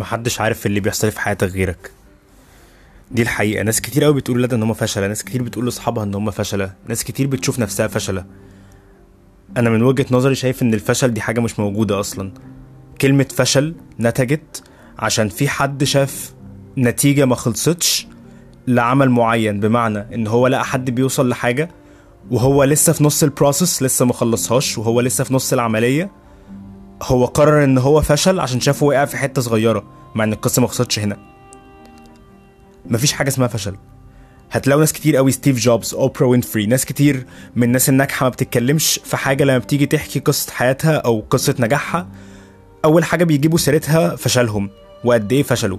محدش عارف اللي بيحصل في حياتك غيرك، دي الحقيقه. ناس كتير قوي بتقول لده ان هم فشله، ناس كتير بتقول لاصحابها ان هم فشله، ناس كتير بتشوف نفسها فشله. انا من وجهه نظري شايف ان الفشل دي حاجه مش موجوده اصلا. كلمه فشل نتجت عشان في حد شاف نتيجه ما خلصتش لعمل معين، بمعنى ان هو لقى حد بيوصل لحاجه وهو لسه في نص البروسس، لسه ما خلصهاش، وهو لسه في نص العمليه. هو قرر ان هو فشل عشان شافه وقع في حته صغيره، مع ان القصه ما خلصتش هنا. مفيش حاجه اسمها فشل. هتلاقوا ناس كتير قوي، ستيف جوبز، اوبرا وينفري، ناس كتير من الناس الناجحه ما بتتكلمش في حاجه لما بتيجي تحكي قصه حياتها او قصه نجاحها، اول حاجه بيجيبوا سيرتها فشلهم وقد ايه فشلوا.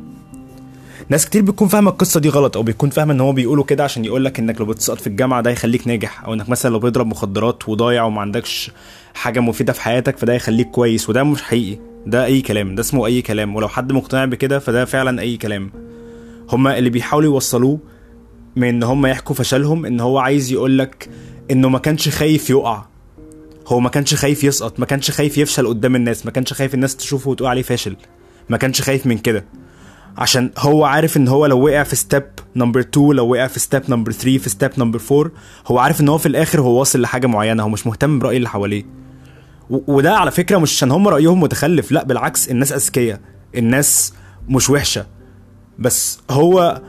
ناس كتير بتكون فاهمه القصه دي غلط، او بيكون فاهمه ان هو بيقولوا كده عشان يقولك انك لو بتسقط في الجامعه ده هيخليك ناجح، او انك مثلا لو بتضرب مخدرات وضايع وما عندكش حاجه مفيده في حياتك فده هيخليك كويس. وده مش حقيقي، ده اي كلام، ده اسمه اي كلام. ولو حد مقتنع بكده فده فعلا اي كلام. هما اللي بيحاولوا يوصلوه من ان هما يحكوا فشلهم ان هو عايز يقولك انه ما كانش خايف يقع، هو ما كانش خايف يسقط، ما كانش خايف يفشل قدام الناس، ما كانش خايف الناس تشوفه وتقول عليه فاشل، ما كانش خايف من كده، عشان هو عارف ان هو لو وقع في ستيب نمبر 2، لو وقع في ستيب نمبر 3، في ستيب نمبر 4، هو عارف ان هو في الاخر هو واصل لحاجه معينه. هو مش مهتم برأي اللي حواليه، وده على فكره مش عشان هم رأيهم متخلف، لا بالعكس، الناس اذكياء، الناس مش وحشه، بس هو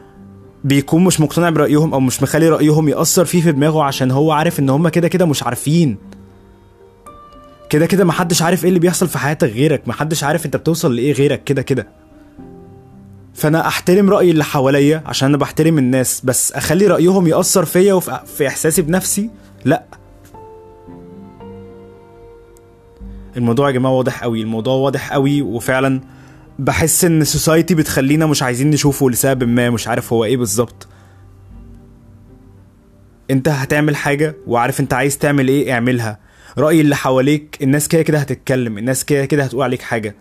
بيكون مش مقتنع برأيهم او مش مخلي رأيهم يأثر فيه في دماغه، عشان هو عارف ان هم كده كده مش عارفين، كده كده محدش عارف ايه اللي بيحصل في حياتك غيرك، محدش عارف انت بتوصل لايه غيرك، كده كده. فانا احترم رأي اللي حواليا عشان انا بحترم الناس، بس اخلي رأيهم يأثر فيا وفي احساسي بنفسي لا. الموضوع يا جماعه واضح قوي، الموضوع واضح قوي، وفعلا بحس ان السوسايتي بتخلينا مش عايزين نشوفه لسبب ما، مش عارف هو ايه بالظبط. انت هتعمل حاجه وعارف انت عايز تعمل ايه، اعملها. رأي اللي حواليك، الناس كده كده هتتكلم، الناس كده كده هتقول عليك حاجه.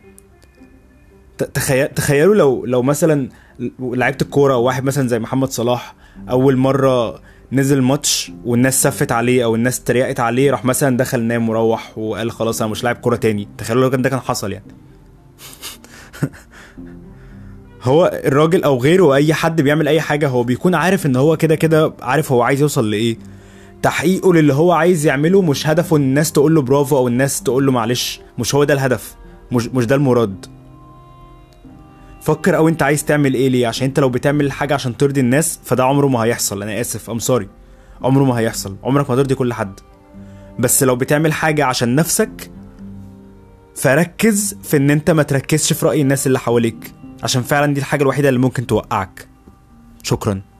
تخيلوا لو مثلا لعيبه الكوره او واحد مثلا زي محمد صلاح اول مره نزل ماتش والناس سفت عليه او الناس تريقت عليه، راح مثلا دخل نام وروح وقال خلاص انا مش لاعب كوره تاني. تخيلوا لو ده كان حصل يعني هو الراجل او غيره اي حد بيعمل اي حاجه هو بيكون عارف ان هو كده كده عارف هو عايز يوصل لايه، تحقيقه للي هو عايز يعمله، مش هدفه ان الناس تقول له برافو او الناس تقول له معلش، مش هو ده الهدف، مش ده المراد. فكر او انت عايز تعمل ايه ليه، عشان انت لو بتعمل حاجه عشان ترضي الناس فده عمره ما هيحصل. انا اسف، ام سوري، عمره ما هيحصل، عمرك ما هترضي كل حد. بس لو بتعمل حاجه عشان نفسك فركز في ان انت ما تركزش في رأي الناس اللي حواليك، عشان فعلا دي الحاجه الوحيده اللي ممكن توقعك. شكرا.